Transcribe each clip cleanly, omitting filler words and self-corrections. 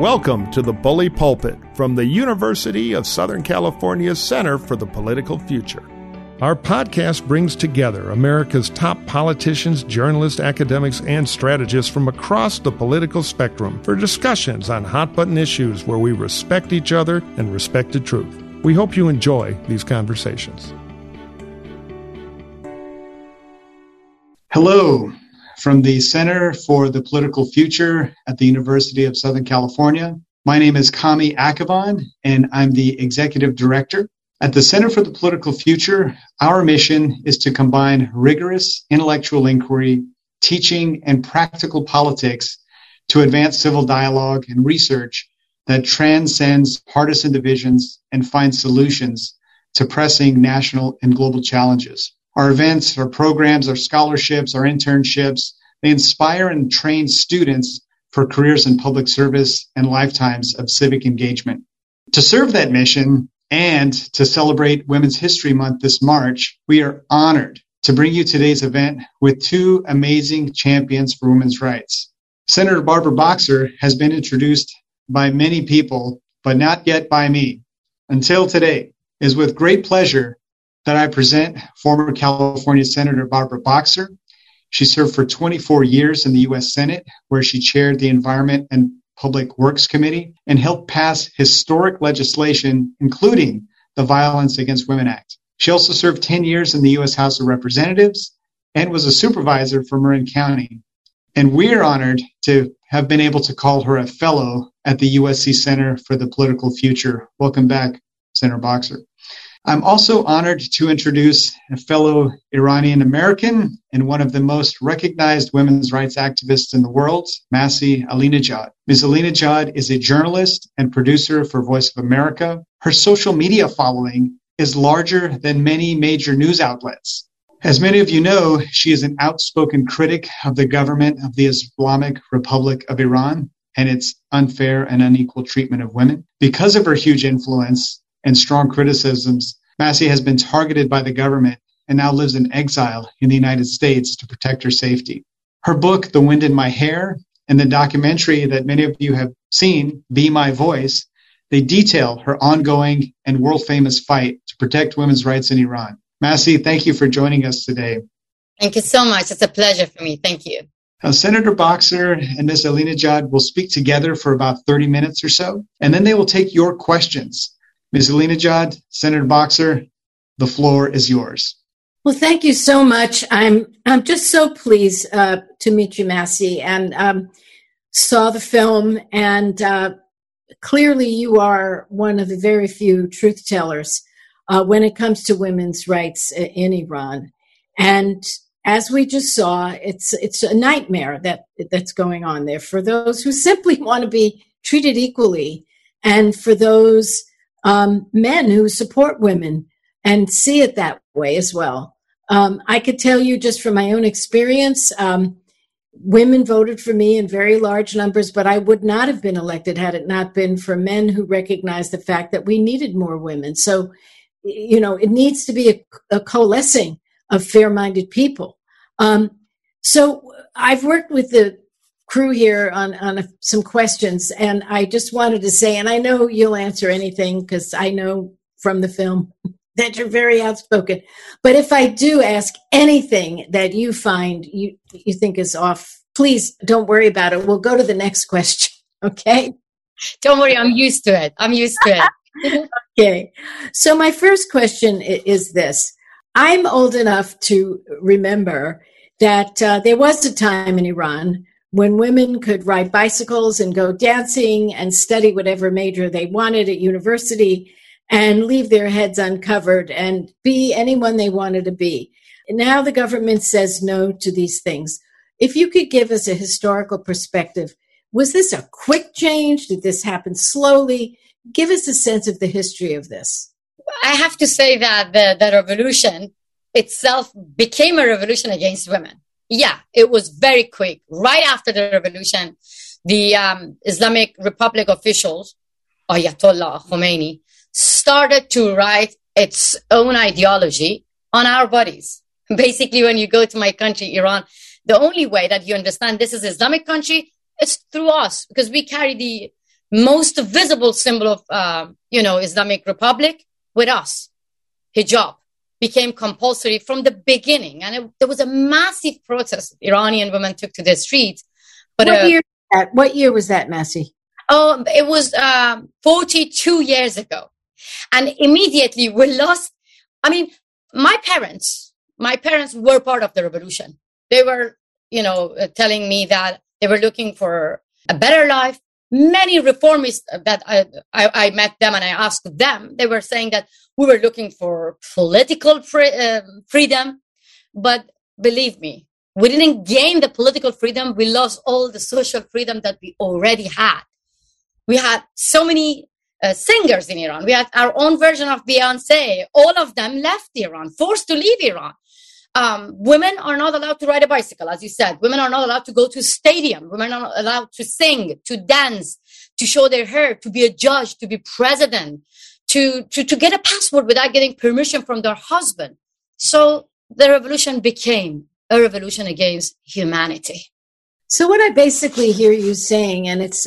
Welcome to the Bully Pulpit from the University of Southern California Center for the Political Future. Our podcast brings together America's top politicians, journalists, academics, and strategists from across the political spectrum for discussions on hot-button issues where we respect each other and respect the truth. We hope you enjoy these conversations. Hello from the Center for the Political Future at the University of Southern California. My name is Kamy Akhavan, and I'm the Executive Director. At the Center for the Political Future, our mission is to combine rigorous intellectual inquiry, teaching, and practical politics to advance civil dialogue and research that transcends partisan divisions and finds solutions to pressing national and global challenges. Our events, our programs, our scholarships, our internships, they inspire and train students for careers in public service and lifetimes of civic engagement. To serve that mission and to celebrate Women's History Month this March, we are honored to bring you today's event with two amazing champions for women's rights. Senator Barbara Boxer has been introduced by many people, but not yet by me. Until today, it is with great pleasure that I present former California Senator Barbara Boxer. She served for 24 years in the U.S. Senate, where she chaired the Environment and Public Works Committee and helped pass historic legislation, including the Violence Against Women Act. She also served 10 years in the U.S. House of Representatives and was a supervisor for Marin County. And we're honored to have been able to call her a fellow at the USC Center for the Political Future. Welcome back, Senator Boxer. I'm also honored to introduce a fellow Iranian American and one of the most recognized women's rights activists in the world, Masih Alinejad. Ms. Alinejad is a journalist and producer for Voice of America. Her social media following is larger than many major news outlets. As many of you know, she is an outspoken critic of the government of the Islamic Republic of Iran and its unfair and unequal treatment of women. Because of her huge influence and strong criticisms, Masih has been targeted by the government and now lives in exile in the United States to protect her safety. Her book, The Wind in My Hair, and the documentary that many of you have seen, Be My Voice, they detail her ongoing and world-famous fight to protect women's rights in Iran. Masih, thank you for joining us today. Thank you so much. It's a pleasure for me. Thank you. Now, Senator Boxer and Ms. Alinejad will speak together for about 30 minutes or so, and then they will take your questions. Ms. Alinejad, Senator Boxer, the floor is yours. Well, thank you so much. I'm just so pleased to meet you, Masih, and saw the film. And clearly, you are one of the very few truth tellers when it comes to women's rights in Iran. And as we just saw, it's a nightmare that's going on there for those who simply want to be treated equally, and for those men who support women and see it that way as well. I could tell you just from my own experience, women voted for me in very large numbers, but I would not have been elected had it not been for men who recognized the fact that we needed more women. So, you know, it needs to be a coalescing of fair-minded people. So I've worked with the crew here on some questions, and I just wanted to say, and I know you'll answer anything because I know from the film that you're very outspoken, but if I do ask anything that you find you think is off, please don't worry about it. We'll go to the next question, okay? Don't worry, I'm used to it. Okay. So my first question is this. I'm old enough to remember that there was a time in Iran when women could ride bicycles and go dancing and study whatever major they wanted at university and leave their heads uncovered and be anyone they wanted to be. And now the government says no to these things. If you could give us a historical perspective, was this a quick change? Did this happen slowly? Give us a sense of the history of this. I have to say that the revolution itself became a revolution against women. Yeah, it was very quick. Right after the revolution, the Islamic Republic officials, Ayatollah Khomeini, started to write its own ideology on our bodies. Basically, when you go to my country, Iran, the only way that you understand this is Islamic country is through us, because we carry the most visible symbol of, Islamic Republic with us, hijab, became compulsory from the beginning. And there was a massive protest. Iranian women took to the streets. But what year was that, Masih? Oh, it was 42 years ago. And immediately we lost. I mean, my parents were part of the revolution. They were, telling me that they were looking for a better life. Many reformists that I met them and I asked them, they were saying that we were looking for political freedom. But believe me, we didn't gain the political freedom. We lost all the social freedom that we already had. We had so many singers in Iran. We had our own version of Beyoncé. All of them left Iran, forced to leave Iran. Women are not allowed to ride a bicycle, as you said. Women are not allowed to go to stadium. Women are not allowed to sing, to dance, to show their hair, to be a judge, to be president, to get a passport without getting permission from their husband. So the revolution became a revolution against humanity. So what I basically hear you saying, and it's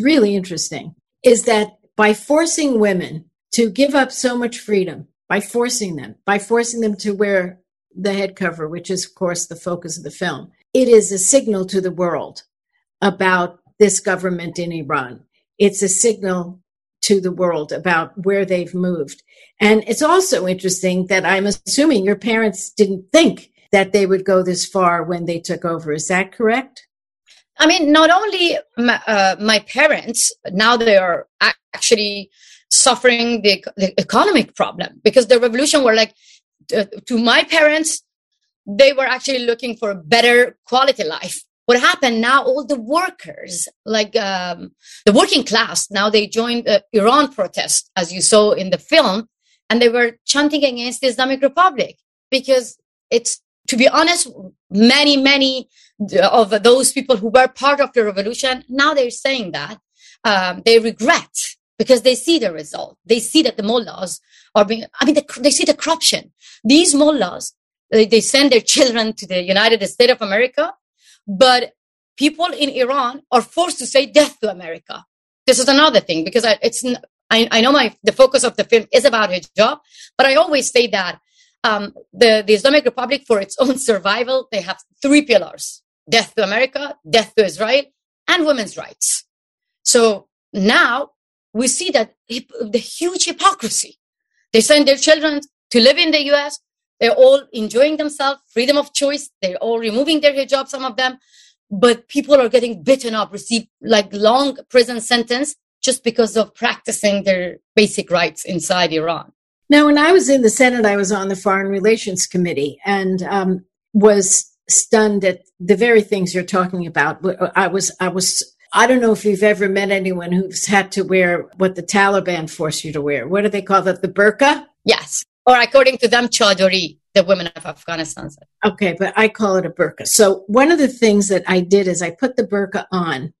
really interesting, is that by forcing women to give up so much freedom, by forcing them to wear the head cover, which is, of course, the focus of the film, it is a signal to the world about this government in Iran. It's a signal to the world about where they've moved. And it's also interesting that I'm assuming your parents didn't think that they would go this far when they took over. Is that correct? I mean, not only my parents, now they are actually suffering the economic problem, because the revolution were like, to my parents, they were actually looking for a better quality life. What happened now, all the workers, like the working class, now they joined the Iran protest, as you saw in the film, and they were chanting against the Islamic Republic, because it's, to be honest, many of those people who were part of the revolution, now they're saying that they regret, because they see the result. They see that the mullahs are being, they see the corruption. These mullahs, they send their children to the United States of America, but people in Iran are forced to say death to America. This is another thing, because I know the focus of the film is about hijab, but I always say that the Islamic Republic, for its own survival, they have three pillars: death to America, death to Israel, and women's rights. So now we see that the huge hypocrisy. They send their children to live in the U.S. They're all enjoying themselves, freedom of choice. They're all removing their hijab, some of them. But people are getting beaten up, receive like long prison sentence just because of practicing their basic rights inside Iran. Now, when I was in the Senate, I was on the Foreign Relations Committee and was stunned at the very things you're talking about. I don't know if you've ever met anyone who's had to wear what the Taliban forced you to wear. What do they call that? The burqa? Yes. Or according to them, chadori, the women of Afghanistan. Okay, but I call it a burqa. So one of the things that I did is I put the burqa on.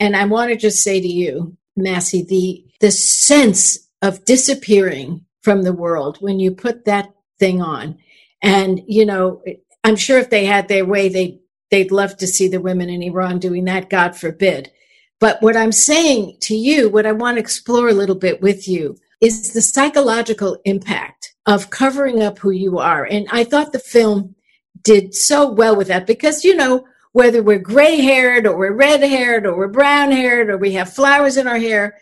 And I want to just say to you, Masih, the sense of disappearing from the world when you put that thing on. And, I'm sure if they had their way, they'd love to see the women in Iran doing that, God forbid. But what I'm saying to you, what I want to explore a little bit with you, is the psychological impact of covering up who you are. And I thought the film did so well with that, because, whether we're gray-haired or we're red-haired or we're brown-haired or we have flowers in our hair,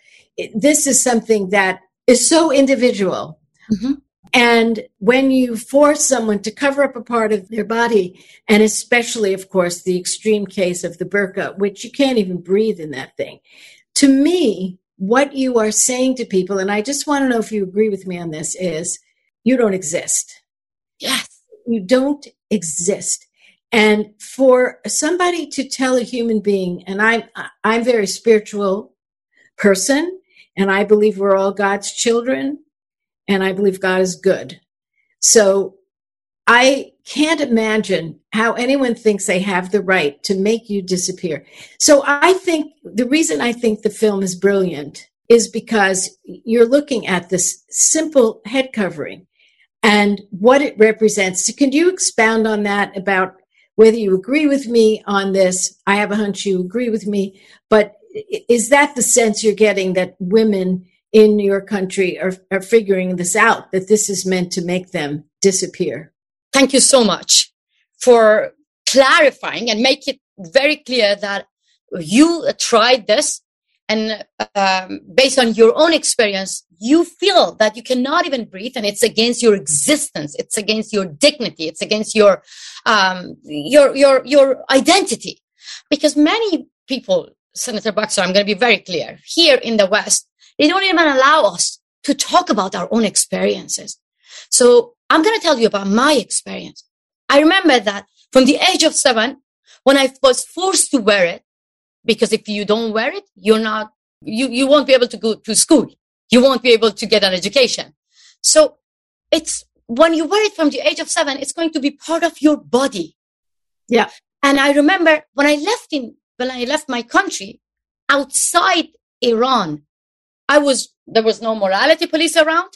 this is something that is so individual. Mm-hmm. And when you force someone to cover up a part of their body, and especially, of course, the extreme case of the burqa, which you can't even breathe in that thing. To me, what you are saying to people, and I just want to know if you agree with me on this, is you don't exist. Yes. You don't exist. And for somebody to tell a human being, and I'm a very spiritual person, and I believe we're all God's children, and I believe God is good. So I can't imagine how anyone thinks they have the right to make you disappear. So I think the reason I think the film is brilliant is because you're looking at this simple head covering and what it represents. So can you expound on that about whether you agree with me on this? I have a hunch you agree with me, but Is that the sense you're getting, that women in your country are figuring this out, that this is meant to make them disappear? Thank you so much for clarifying and make it very clear that you tried this and based on your own experience, you feel that you cannot even breathe and it's against your existence. It's against your dignity. It's against your identity. Because many people, Senator Boxer, I'm going to be very clear, here in the West, they don't even allow us to talk about our own experiences. So I'm going to tell you about my experience. I remember that from the age of 7, when I was forced to wear it, because if you don't wear it, you won't be able to go to school. You won't be able to get an education. So it's when you wear it from the age of 7, it's going to be part of your body. Yeah. And I remember when I left my country outside Iran, there was no morality police around.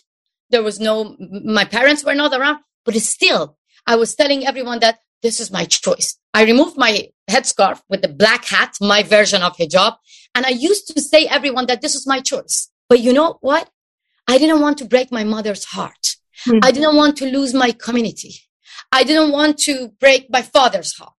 My parents were not around, but still I was telling everyone that this is my choice. I removed my headscarf with the black hat, my version of hijab. And I used to say everyone that this is my choice. But you know what? I didn't want to break my mother's heart. Mm-hmm. I didn't want to lose my community. I didn't want to break my father's heart.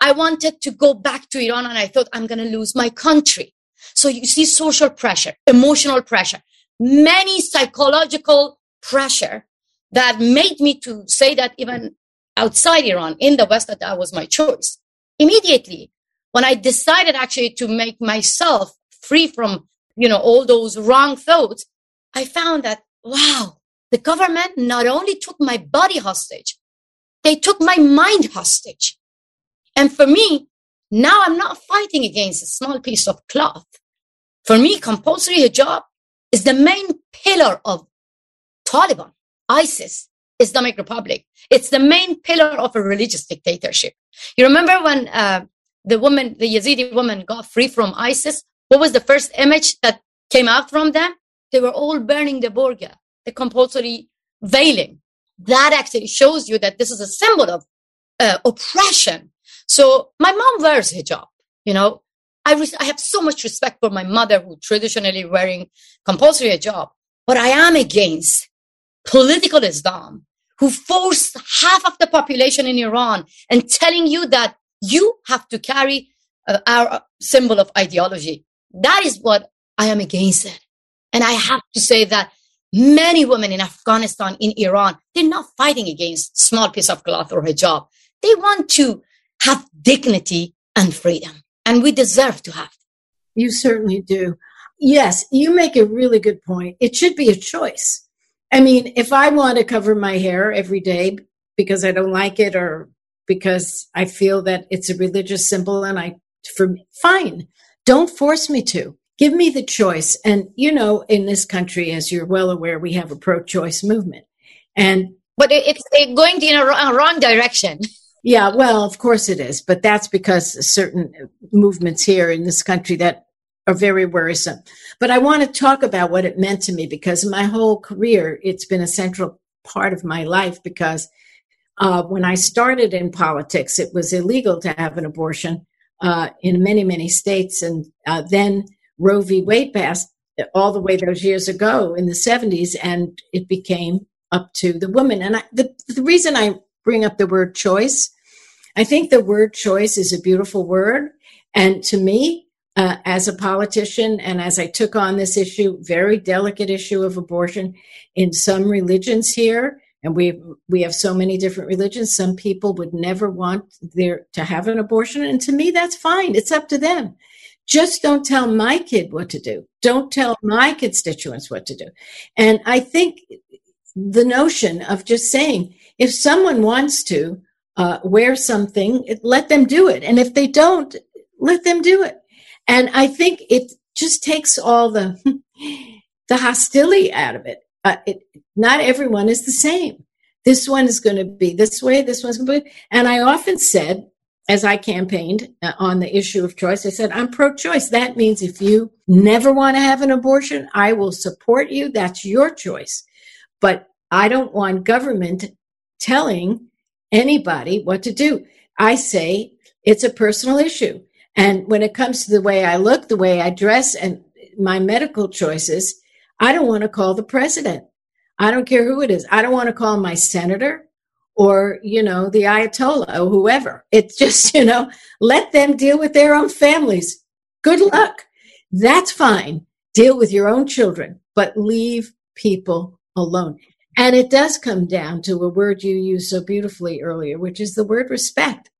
I wanted to go back to Iran and I thought I'm going to lose my country. So you see social pressure, emotional pressure, many psychological pressure that made me to say that even outside Iran, in the West, that was my choice. Immediately, when I decided actually to make myself free from, all those wrong thoughts, I found that, wow, the government not only took my body hostage, they took my mind hostage. And for me, now I'm not fighting against a small piece of cloth. For me, compulsory hijab is the main pillar of Taliban, ISIS, Islamic Republic. It's the main pillar of a religious dictatorship. You remember when the Yazidi woman got free from ISIS? What was the first image that came out from them? They were all burning the burqa, the compulsory veiling. That actually shows you that this is a symbol of oppression. So my mom wears hijab, I have so much respect for my mother who traditionally wearing compulsory hijab, but I am against political Islam who forced half of the population in Iran and telling you that you have to carry our symbol of ideology. That is what I am against it. And I have to say that many women in Afghanistan, in Iran, they're not fighting against small piece of cloth or hijab. They want to have dignity and freedom. And we deserve to have it. You certainly do. Yes, you make a really good point. It should be a choice. I mean, if I want to cover my hair every day because I don't like it or because I feel that it's a religious symbol fine. Don't force me to. Give me the choice. And, in this country, as you're well aware, we have a pro-choice movement. But it's going in a wrong direction. Yeah, well, of course it is. But that's because certain movements here in this country that are very worrisome. But I want to talk about what it meant to me, because my whole career, it's been a central part of my life, because when I started in politics, it was illegal to have an abortion in many, many states. And then Roe v. Wade passed all the way those years ago in the 70s, and it became up to the woman. And the reason I bring up the word choice, I think the word choice is a beautiful word. And to me, as a politician, and as I took on this issue, very delicate issue of abortion in some religions here, and we have so many different religions, some people would never want to have an abortion. And to me, that's fine. It's up to them. Just don't tell my kid what to do. Don't tell my constituents what to do. And I think the notion of just saying, if someone wants to wear something, let them do it. And if they don't, let them do it. And I think it just takes all the hostility out of it. Not everyone is the same. This one is going to be this way. This one's going to be. And I often said, as I campaigned on the issue of choice, I said, I'm pro-choice. That means if you never want to have an abortion, I will support you. That's your choice. But I don't want government telling anybody what to do. I say it's a personal issue. And when it comes to the way I look, the way I dress, and my medical choices, I don't want to call the president. I don't care who it is. I don't want to call my senator or, you know, the Ayatollah or whoever. It's just, you know, let them deal with their own families. Good luck. That's fine. Deal with your own children, but leave people alone. And it does come down to a word you used so beautifully earlier, which is the word respect.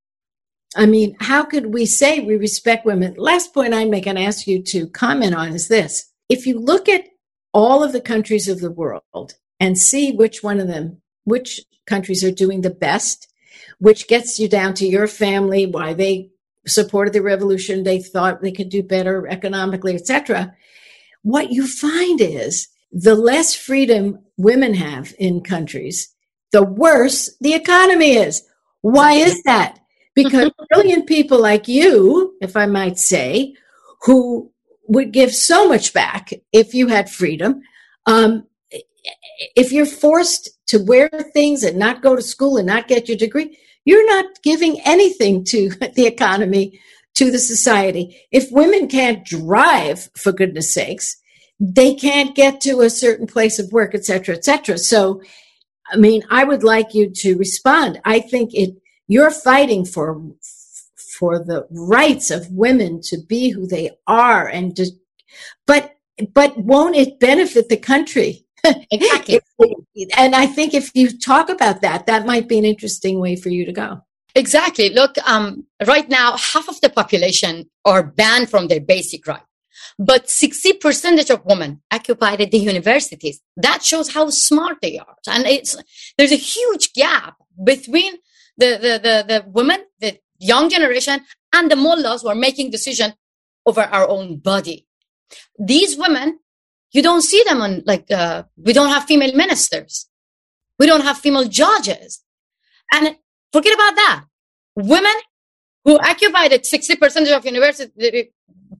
I mean, how could we say we respect women? Last point I make and ask you to comment on is this. If you look at all of the countries of the world and see which one of them, which countries are doing the best, which gets you down to your family, why they supported the revolution, they thought they could do better economically, etc. What you find is the less freedom women have in countries, the worse the economy is. Why is that? Because brilliant people like you, if I might say, who would give so much back if you had freedom, if you're forced to wear things and not go to school and not get your degree, you're not giving anything to the economy, to the society. If women can't drive, for goodness sakes, they can't get to a certain place of work, et cetera, et cetera. So, I mean, I would like you to respond. I think you're fighting for the rights of women to be who they are, and just, but won't it benefit the country? Exactly. And I think if you talk about that, that might be an interesting way for you to go. Exactly. Look, right now, half of the population are banned from their basic rights. But 60% of women occupied at the universities. That shows how smart they are. And there's a huge gap between the women, the young generation, and the mullahs who are making decisions over our own body. These women, you don't see them on, we don't have female ministers. We don't have female judges. And forget about that. Women who occupied at 60% of university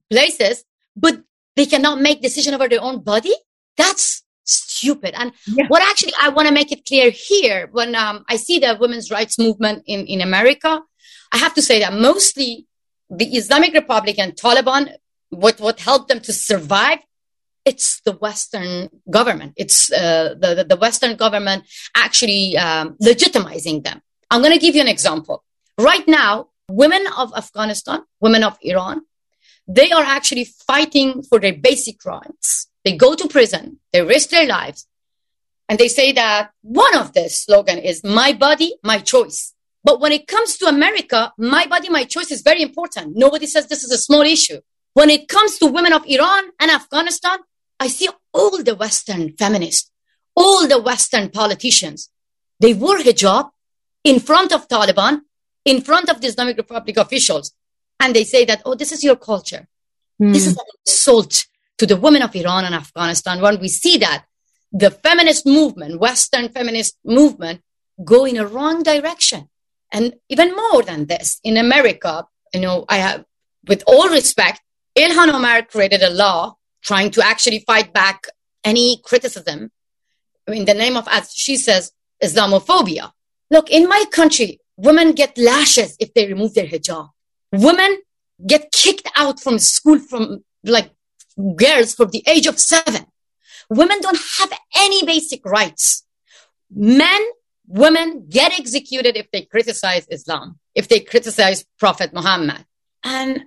places, but they cannot make decision over their own body? That's stupid. And what actually I want to make it clear here, when I see the women's rights movement in America, I have to say that mostly the Islamic Republic and Taliban, what helped them to survive, it's the Western government. It's the Western government actually legitimizing them. I'm going to give you an example. Right now, women of Afghanistan, women of Iran, they are actually fighting for their basic rights. They go to prison, they risk their lives, and they say that one of their slogan is my body, my choice. But when it comes to America, my body, my choice is very important. Nobody says this is a small issue. When it comes to women of Iran and Afghanistan, I see all the Western feminists, all the Western politicians. They wore hijab in front of Taliban, in front of the Islamic Republic officials. And they say that, oh, this is your culture. This is an insult to the women of Iran and Afghanistan. When we see that, the feminist movement, Western feminist movement, go in a wrong direction. And even more than this, in America, you know, I have, with all respect, Ilhan Omar created a law trying to actually fight back any criticism in the name of, as she says, Islamophobia. Look, in my country, women get lashes if they remove their hijab. Women get kicked out from school from girls from the age of 7. Women don't have any basic rights. Men, women get executed if they criticize Islam, if they criticize Prophet Muhammad. And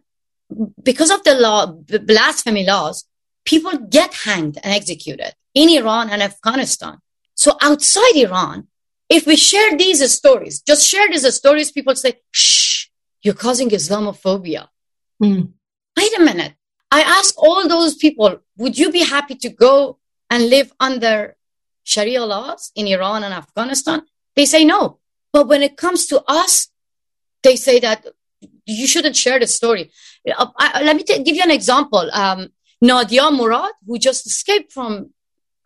because of the law, blasphemy laws, people get hanged and executed in Iran and Afghanistan. So outside Iran, if we share these stories, just share these stories, people say, shh, you're causing Islamophobia. Wait a minute. I asked all those people, would you be happy to go and live under Sharia laws in Iran and Afghanistan? They say no. But when it comes to us, they say that you shouldn't share the story. Let me give you an example. Nadia Murad, who just escaped from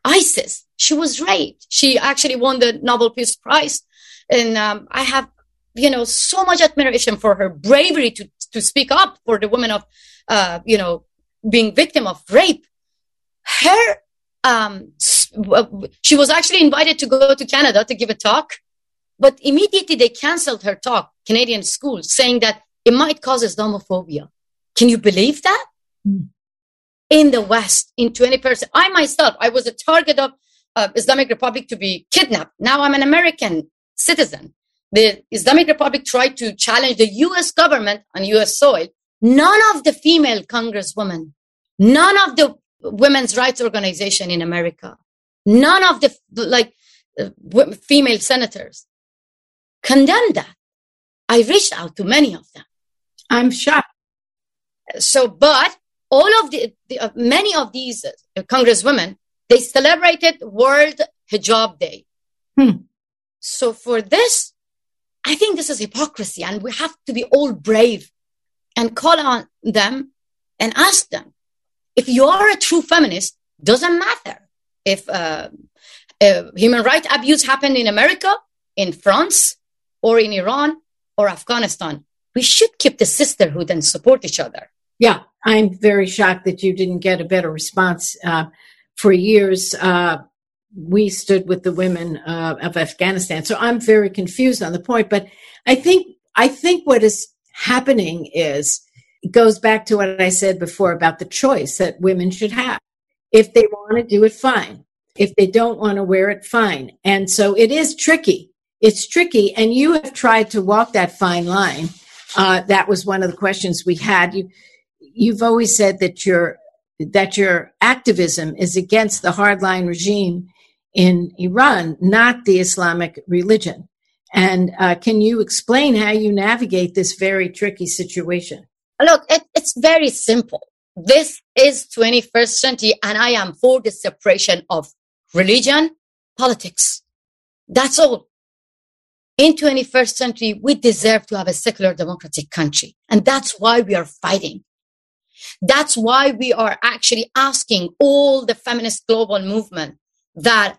ISIS, she was raped. She actually won the Nobel Peace Prize. And I have so much admiration for her bravery to speak up for the women of, being victim of rape. Her, she was actually invited to go to Canada to give a talk, but immediately they canceled her talk, Canadian schools, saying that it might cause Islamophobia. Can you believe that? In the West, in 20%. I myself, I was a target of Islamic Republic to be kidnapped. Now I'm an American citizen. The Islamic Republic tried to challenge the U.S. government on U.S. soil. None of the female congresswomen, none of the women's rights organization in America, none of the female senators condemned that. I reached out to many of them. I'm shocked. So, but all of many of these congresswomen, they celebrated World Hijab Day. So for this, I think this is hypocrisy, and we have to be all brave and call on them and ask them, if you are a true feminist, doesn't matter if human rights abuse happened in America, in France, or in Iran, or Afghanistan. We should keep the sisterhood and support each other. Yeah, I'm very shocked that you didn't get a better response. For years, we stood with the women of Afghanistan. So I'm very confused on the point. But I think what is happening is, it goes back to what I said before about the choice that women should have. If they want to do it, fine. If they don't want to wear it, fine. And so it is tricky. It's tricky. And you have tried to walk that fine line. That was one of the questions we had. You've always said that your activism is against the hardline regime in Iran, not the Islamic religion. And can you explain how you navigate this very tricky situation? Look, it's very simple. This is 21st century, and I am for the separation of religion, politics. That's all. In 21st century, we deserve to have a secular democratic country. And that's why we are fighting. That's why we are actually asking all the feminist global movement that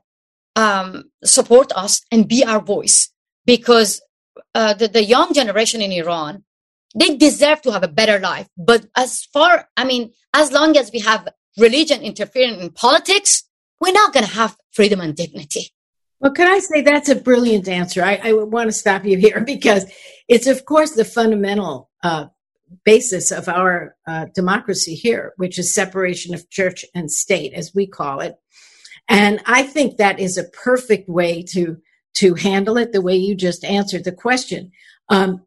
support us and be our voice. Because the young generation in Iran, they deserve to have a better life. But as long as we have religion interfering in politics, we're not going to have freedom and dignity. Well, can I say that's a brilliant answer? I want to stop you here because it's, of course, the fundamental basis of our democracy here, which is separation of church and state, as we call it. And I think that is a perfect way to handle it, the way you just answered the question.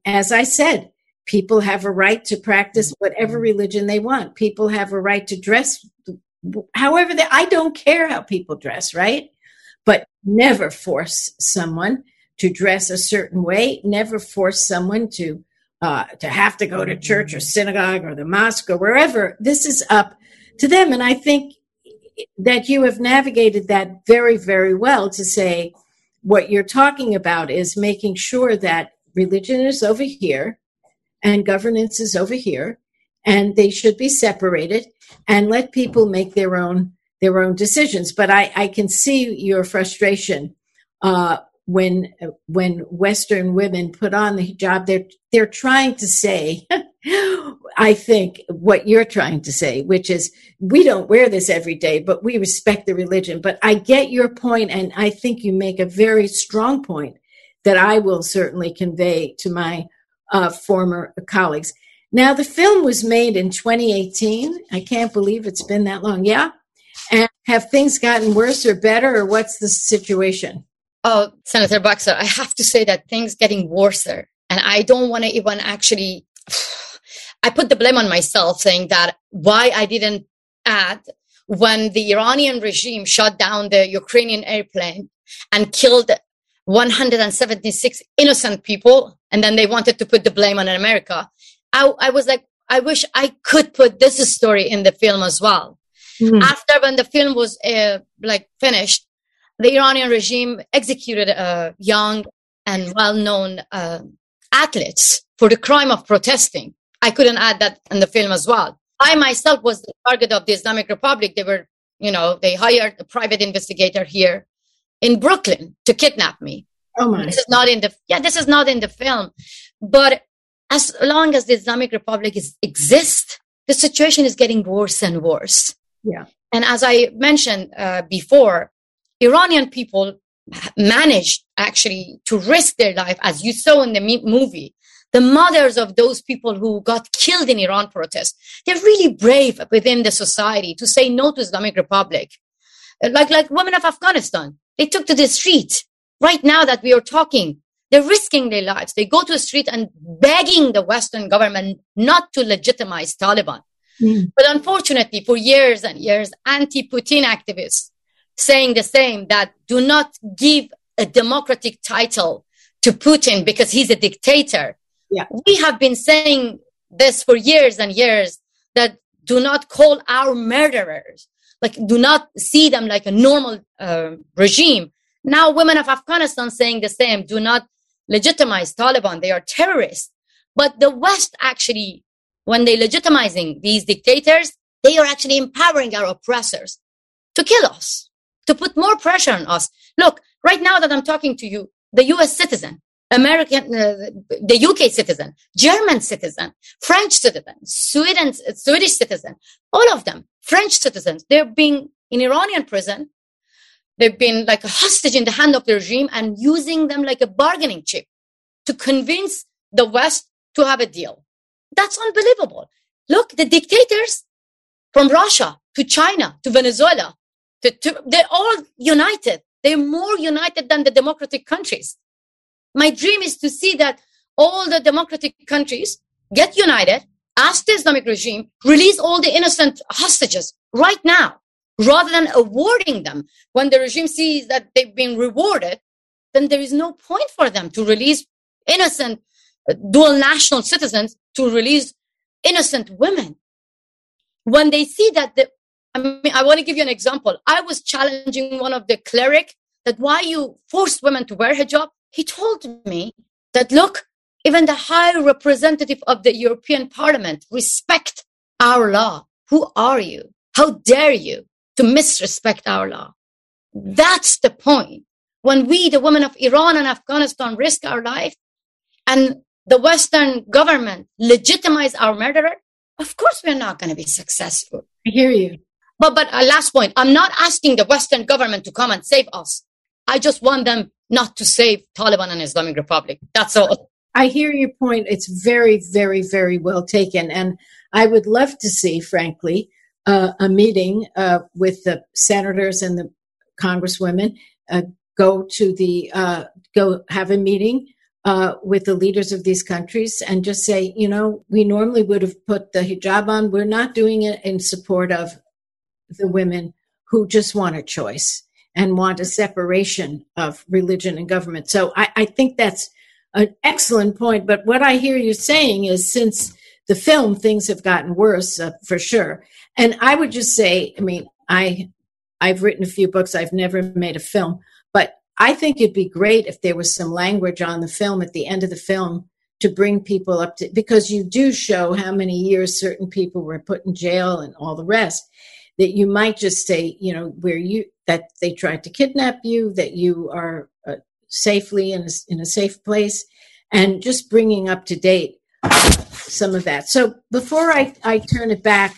As I said, people have a right to practice whatever religion they want. People have a right to dress however I don't care how people dress, right? But never force someone to dress a certain way, never force someone to have to go to church or synagogue or the mosque or wherever. This is up to them. And I think that you have navigated that very, very well to say what you're talking about is making sure that religion is over here and governance is over here, and they should be separated and let people make their own decisions. But I can see your frustration when Western women put on the hijab. They're trying to say, I think, what you're trying to say, which is we don't wear this every day, but we respect the religion. But I get your point, and I think you make a very strong point that I will certainly convey to my former colleagues. Now, the film was made in 2018. I can't believe it's been that long. Yeah. And have things gotten worse or better, or what's the situation? Oh, Senator Boxer, I have to say that things getting worser. And I don't want to even actually, I put the blame on myself saying that why I didn't add when the Iranian regime shot down the Ukrainian airplane and killed 176 innocent people. And then they wanted to put the blame on America. I was like, I wish I could put this story in the film as well. Mm-hmm. After when the film was finished, the Iranian regime executed young and well-known athletes for the crime of protesting. I couldn't add that in the film as well. I myself was the target of the Islamic Republic. They were, they hired a private investigator here in Brooklyn to kidnap me. Oh my! This is not in the film. But as long as the Islamic Republic exists, the situation is getting worse and worse. Yeah. And as I mentioned before, Iranian people managed actually to risk their life, as you saw in the movie, the mothers of those people who got killed in Iran protests, they're really brave within the society to say no to Islamic Republic. Like women of Afghanistan, they took to the street. Right now that we are talking, they're risking their lives. They go to the street and begging the Western government not to legitimize Taliban. Mm. But unfortunately, for years and years, anti-Putin activists saying the same, that do not give a democratic title to Putin because he's a dictator. Yeah. We have been saying this for years and years, that do not call our murderers, like do not see them like a normal regime. Now women of Afghanistan saying the same, do not legitimize Taliban, they are terrorists. But the West actually, when they legitimizing these dictators, they are actually empowering our oppressors to kill us, to put more pressure on us. Look, right now that I'm talking to you, the US citizen, American, the UK citizen, German citizen, French citizen, Swedish citizen, all of them, French citizens, they're being in Iranian prison. They've been like a hostage in the hand of the regime and using them like a bargaining chip to convince the West to have a deal. That's unbelievable. Look, the dictators from Russia to China to Venezuela, they're all united. They're more united than the democratic countries. My dream is to see that all the democratic countries get united, ask the Islamic regime, release all the innocent hostages right now, rather than awarding them. When the regime sees that they've been rewarded, then there is no point for them to release innocent dual national citizens, to release innocent women. When they see that, I want to give you an example. I was challenging one of the cleric that why you forced women to wear hijab. He told me that, look, even the high representative of the European Parliament respect our law. Who are you? How dare you to disrespect our law? That's the point. When we, the women of Iran and Afghanistan, risk our life and the Western government legitimize our murderer, of course we're not going to be successful. I hear you. But last point, I'm not asking the Western government to come and save us. I just want them not to save Taliban and Islamic Republic. That's all. I hear your point. It's very, very, very well taken. And I would love to see, frankly, a meeting with the senators and the congresswomen, go have a meeting with the leaders of these countries and just say, you know, we normally would have put the hijab on. We're not doing it in support of the women who just want a choice and want a separation of religion and government. So I think that's an excellent point. But what I hear you saying is since the film, things have gotten worse for sure. And I would just say, I mean, I've written a few books. I've never made a film, but I think it'd be great if there was some language on the film at the end of the film to bring people up to, because you do show how many years certain people were put in jail and all the rest. That you might just say, you know, that they tried to kidnap you, that you are safely in a safe place, and just bringing up to date some of that. So before I turn it back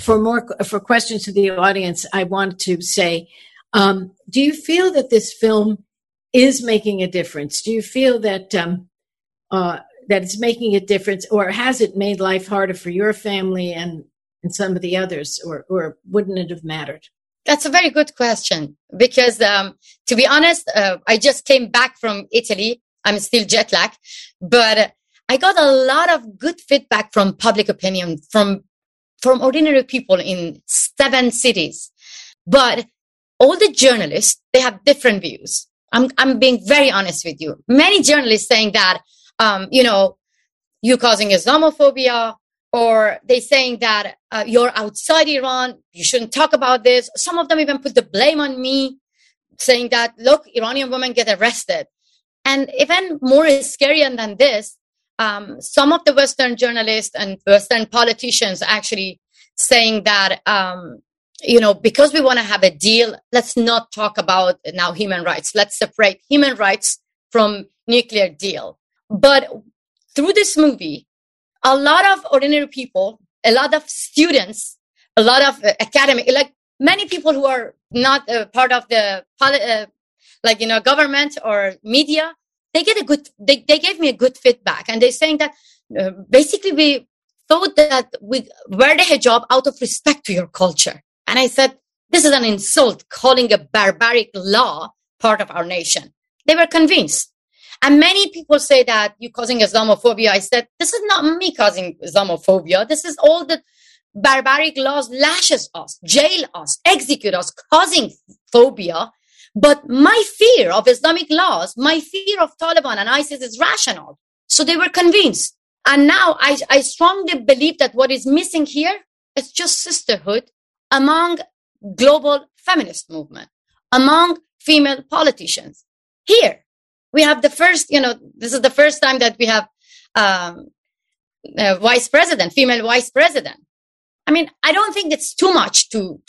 for questions to the audience, I want to say, do you feel that this film is making a difference? Do you feel that that it's making a difference, or has it made life harder for your family and some of the others, or wouldn't it have mattered? That's a very good question, because to be honest, I just came back from Italy. I'm still jet lagged, but I got a lot of good feedback from public opinion, from ordinary people in 7 cities. But all the journalists, they have different views. I'm being very honest with you. Many journalists saying that, you know, you're causing Islamophobia, or they saying that you're outside Iran, you shouldn't talk about this. Some of them even put the blame on me, saying that, look, Iranian women get arrested. And even more scarier than this, some of the Western journalists and Western politicians actually saying that, you know, because we want to have a deal, let's not talk about now human rights. Let's separate human rights from nuclear deal. But through this movie, a lot of ordinary people, a lot of students, a lot of academic, like many people who are not part of the government or media, they gave me a good feedback, and they're saying that basically we thought that we wear the hijab out of respect to your culture. And I said, this is an insult, calling a barbaric law part of our nation. They were convinced. And many people say that you're causing Islamophobia. I said, this is not me causing Islamophobia. This is all the barbaric laws lashes us, jail us, execute us, causing phobia. But my fear of Islamic laws, my fear of Taliban and ISIS is rational. So they were convinced. And now I strongly believe that what is missing here is just sisterhood among global feminist movement, among female politicians. Here, we have the first, this is the first time that we have a vice president, female vice president. I mean, I don't think it's too much to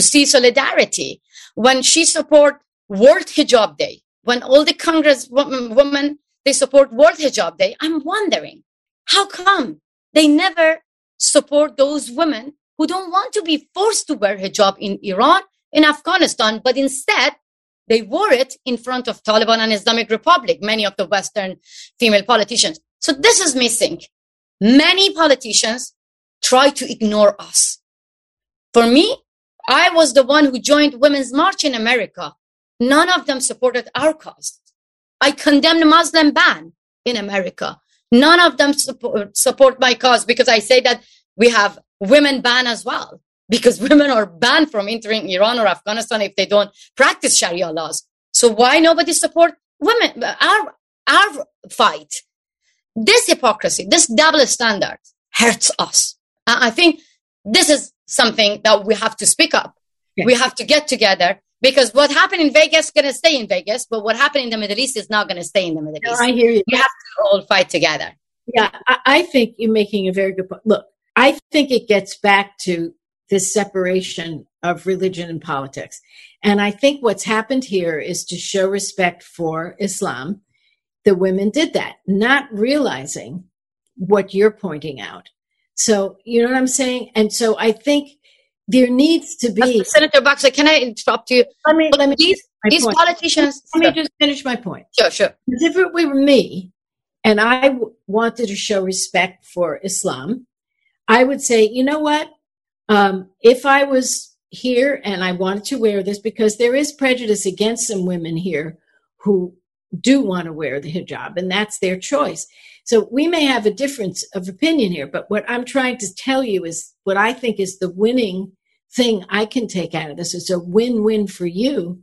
see solidarity when she support World Hijab Day, when all the Congress women, they support World Hijab Day. I'm wondering, how come they never support those women who don't want to be forced to wear hijab in Iran, in Afghanistan, but instead they wore it in front of Taliban and Islamic Republic, many of the Western female politicians. So this is missing. Many politicians try to ignore us. For me, I was the one who joined Women's March in America. None of them supported our cause. I condemned the Muslim ban in America. None of them support my cause, because I say that we have women ban as well, because women are banned from entering Iran or Afghanistan if they don't practice Sharia laws. So why nobody support women, our fight? This hypocrisy, this double standard hurts us. I think this is something that we have to speak up. Yes. We have to get together, because what happened in Vegas is going to stay in Vegas, but what happened in the Middle East is not going to stay in the Middle East. No, I hear you. We have to all fight together. Yeah, I think you're making a very good point. Look, I think it gets back to this separation of religion and politics. And I think what's happened here is to show respect for Islam. The women did that, not realizing what you're pointing out. So, you know what I'm saying? And so I think there needs to be... Senator Boxer, can I interrupt you? Let me these politicians... Let me just finish my point. Sure. If it were me, and I wanted to show respect for Islam, I would say, you know what? If I was here and I wanted to wear this, because there is prejudice against some women here who do want to wear the hijab, and that's their choice. So we may have a difference of opinion here, but what I'm trying to tell you is what I think is the winning thing I can take out of this. It's a win-win for you,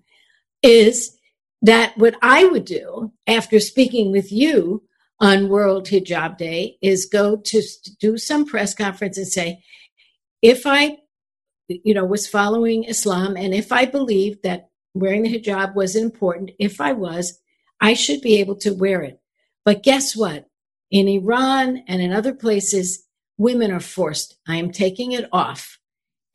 is that what I would do after speaking with you on World Hijab Day is go to do some press conference and say, if I, was following Islam, and if I believed that wearing the hijab was important, if I was, I should be able to wear it. But guess what? In Iran and in other places, women are forced. I am taking it off.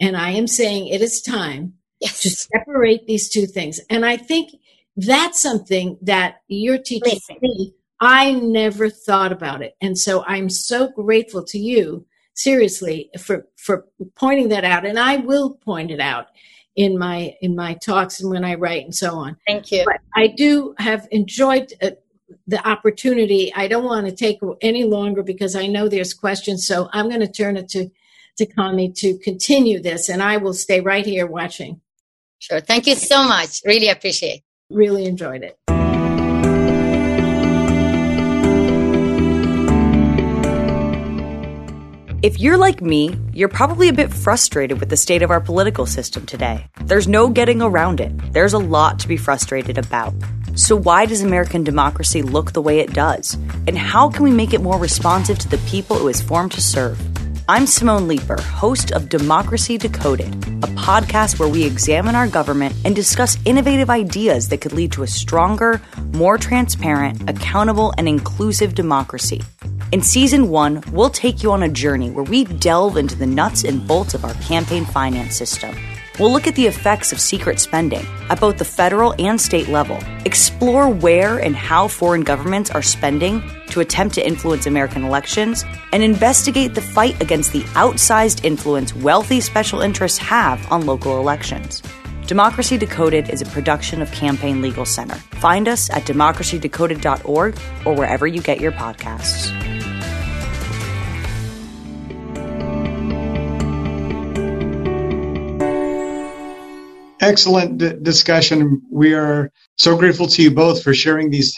And I am saying it is time to separate these two things. And I think that's something that you're teaching me. I never thought about it. And so I'm so grateful to you, seriously, for pointing that out. And I will point it out in my talks and when I write and so on. Thank you. But I do have enjoyed the opportunity. I don't want to take any longer because I know there's questions. So I'm going to turn it to Kamy to continue this. And I will stay right here watching. Sure. Thank you so much. Really appreciate it. Really enjoyed it. If you're like me, you're probably a bit frustrated with the state of our political system today. There's no getting around it. There's a lot to be frustrated about. So why does American democracy look the way it does? And how can we make it more responsive to the people it was formed to serve? I'm Simone Leeper, host of Democracy Decoded, a podcast where we examine our government and discuss innovative ideas that could lead to a stronger, more transparent, accountable, and inclusive democracy. In Season 1, we'll take you on a journey where we delve into the nuts and bolts of our campaign finance system. We'll look at the effects of secret spending at both the federal and state level, explore where and how foreign governments are spending to attempt to influence American elections, and investigate the fight against the outsized influence wealthy special interests have on local elections. Democracy Decoded is a production of Campaign Legal Center. Find us at democracydecoded.org or wherever you get your podcasts. Excellent discussion. We are so grateful to you both for sharing these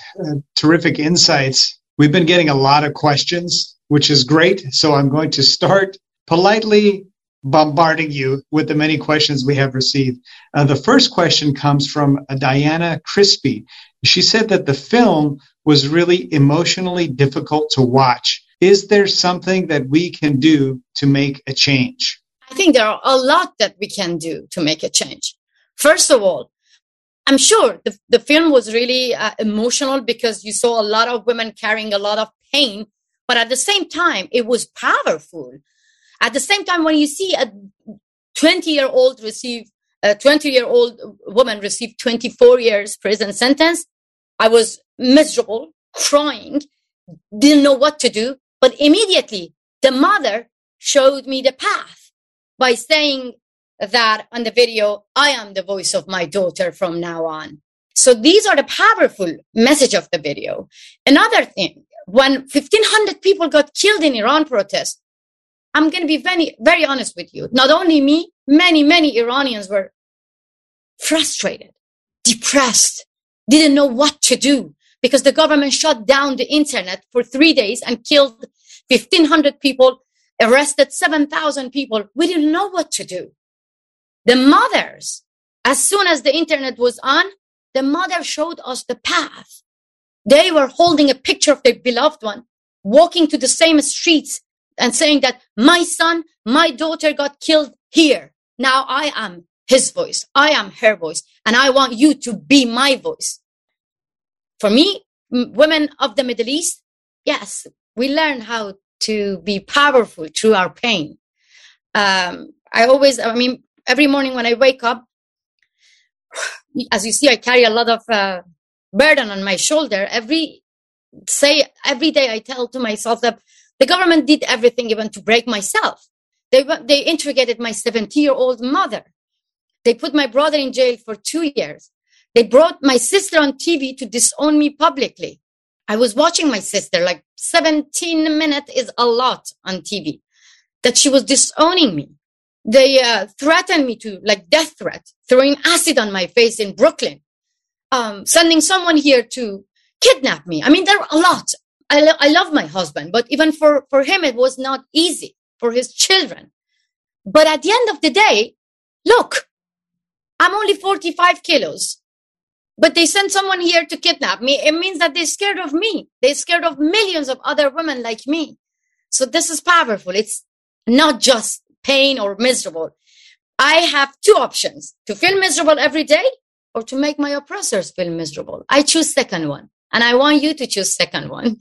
terrific insights. We've been getting a lot of questions, which is great. So I'm going to start politely bombarding you with the many questions we have received. The first question comes from Diana Crispy. She said that the film was really emotionally difficult to watch. Is there something that we can do to make a change? I think there are a lot that we can do to make a change. First of all, I'm sure the film was really emotional because you saw a lot of women carrying a lot of pain, but at the same time, it was powerful. At the same time, when you see a 20-year-old woman receive 24 years prison sentence, I was miserable, crying, didn't know what to do. But immediately, the mother showed me the path by saying that on the video, I am the voice of my daughter from now on. So these are the powerful message of the video. Another thing, when 1,500 people got killed in Iran protests, I'm going to be very, very honest with you. Not only me, many, many Iranians were frustrated, depressed, didn't know what to do because the government shut down the internet for 3 days and killed 1,500 people, arrested 7,000 people. We didn't know what to do. The mothers, as soon as the internet was on, the mother showed us the path. They were holding a picture of their beloved one, walking to the same streets, and saying that my son, my daughter got killed here. Now I am his voice. I am her voice. And I want you to be my voice. For me, women of the Middle East, yes, we learn how to be powerful through our pain. Every morning when I wake up, as you see, I carry a lot of burden on my shoulder. Every day I tell to myself that the government did everything even to break myself. They interrogated my 70-year-old mother. They put my brother in jail for 2 years. They brought my sister on TV to disown me publicly. I was watching my sister, like 17 minutes is a lot on TV, that she was disowning me. They threatened me to, like death threat, throwing acid on my face in Brooklyn, sending someone here to kidnap me. I mean, there are a lot. I love my husband, but even for him, it was not easy for his children. But at the end of the day, look, I'm only 45 kilos, but they sent someone here to kidnap me. It means that they're scared of me. They're scared of millions of other women like me. So this is powerful. It's not just pain or miserable. I have two options, to feel miserable every day or to make my oppressors feel miserable. I choose second one. And I want you to choose second one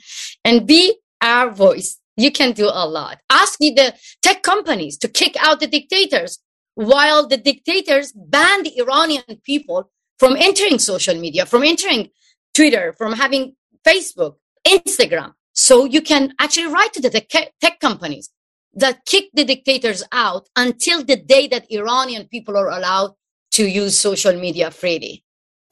and be our voice. You can do a lot. Ask the tech companies to kick out the dictators while the dictators ban the Iranian people from entering social media, from entering Twitter, from having Facebook, Instagram. So you can actually write to the tech companies that kick the dictators out until the day that Iranian people are allowed to use social media freely.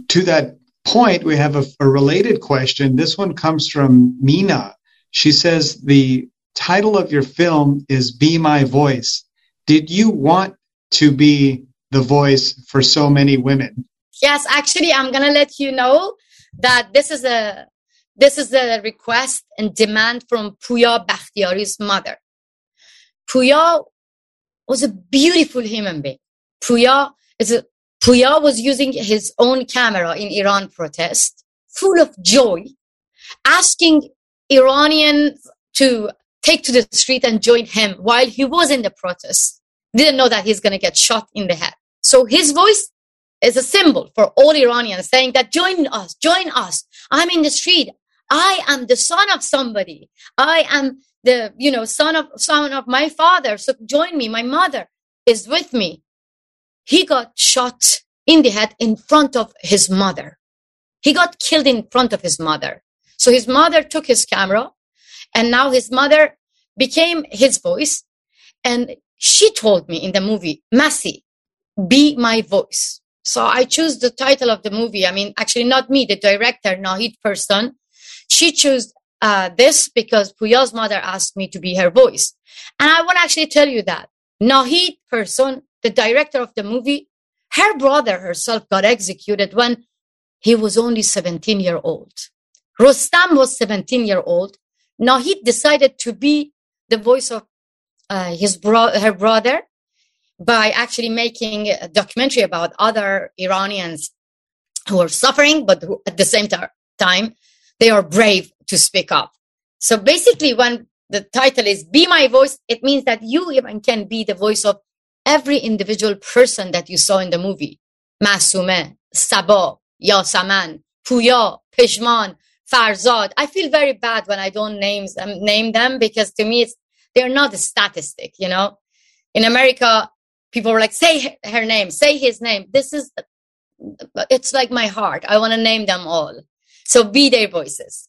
To that point, we have a related question. This one comes from Mina. She says, the title of your film is Be My Voice. Did you want to be the voice for so many women? Yes, actually, I'm going to let you know that this is a request and demand from Pouya Bakhtiari's mother. Pouya was a beautiful human being. Pouya was using his own camera in Iran protest, full of joy, asking Iranians to take to the street and join him while he was in the protest. Didn't know that he's going to get shot in the head. So his voice is a symbol for all Iranians saying that join us. I'm in the street. I am the son of somebody. I am the, son of my father. So join me. My mother is with me. He got shot in the head in front of his mother. He got killed in front of his mother. So his mother took his camera, and now his mother became his voice. And she told me in the movie, Masih, be my voice. So I chose the title of the movie. I mean, actually not me, the director, Nahid Persson. She chose this because Pouya's mother asked me to be her voice. And I want to actually tell you that Nahid Persson, the director of the movie, her brother herself got executed when he was only 17-year-old. Rostam was 17-year-old. Nahid decided to be the voice of her brother by actually making a documentary about other Iranians who are suffering, but who, at the same time, they are brave to speak up. So basically, when the title is Be My Voice, it means that you even can be the voice of every individual person that you saw in the movie. Masume, Sabo, Yasaman, Pouya, Peshman, Farzad. I feel very bad when I don't name them, because to me, they're not a statistic, you know. In America, people were like, say her name, say his name. It's like my heart. I want to name them all. So be their voices.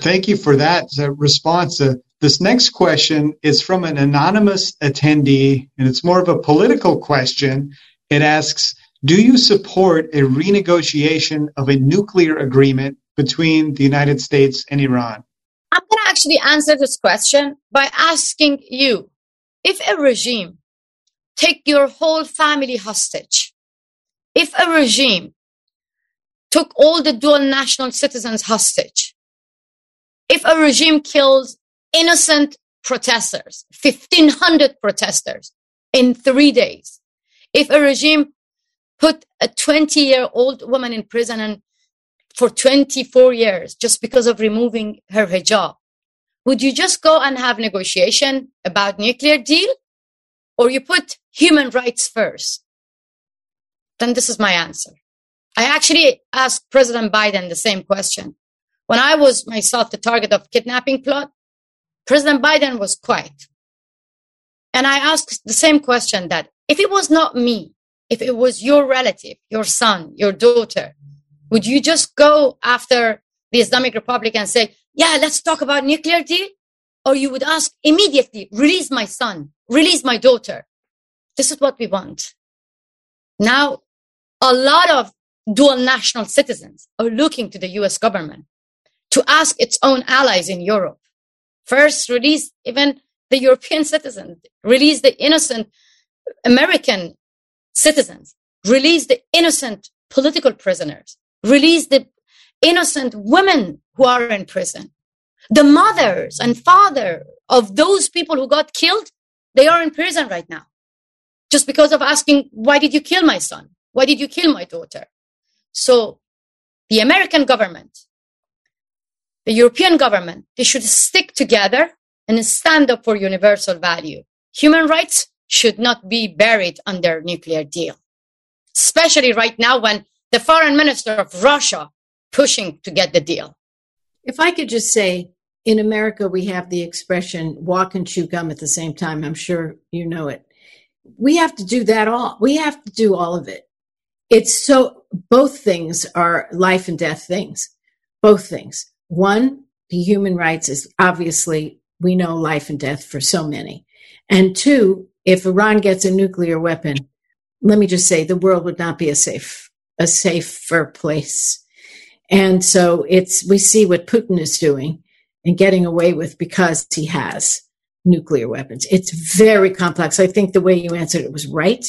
Thank you for that response. This next question is from an anonymous attendee, and it's more of a political question. It asks, do you support a renegotiation of a nuclear agreement between the United States and Iran? I'm going to actually answer this question by asking you, if a regime take your whole family hostage, if a regime took all the dual national citizens hostage, if a regime kills innocent protesters, 1,500 protesters in 3 days, if a regime put a 20-year-old woman in prison and for 24 years just because of removing her hijab, would you just go and have negotiation about nuclear deal, or you put human rights first? Then this is my answer. I actually asked President Biden the same question. When I was myself the target of kidnapping plot, President Biden was quiet. And I asked the same question, that if it was not me, if it was your relative, your son, your daughter, would you just go after the Islamic Republic and say, yeah, let's talk about nuclear deal? Or you would ask immediately, release my son, release my daughter. This is what we want. Now, a lot of dual national citizens are looking to the US government to ask its own allies in Europe. First, release even the European citizens, release the innocent American citizens, release the innocent political prisoners, release the innocent women who are in prison. The mothers and father of those people who got killed, they are in prison right now just because of asking, why did you kill my son? Why did you kill my daughter? So the American government, the European government, they should stick together and stand up for universal value. Human rights should not be buried under nuclear deal, especially right now when the foreign minister of Russia pushing to get the deal. If I could just say, in America, we have the expression, walk and chew gum at the same time. I'm sure you know it. We have to do that all. We have to do all of it. It's so, both things are life and death things, both things. One, the human rights is obviously, we know, life and death for so many. And two, if Iran gets a nuclear weapon, let me just say the world would not be a safer place. And so we see what Putin is doing and getting away with because he has nuclear weapons. It's very complex. I think the way you answered it was right.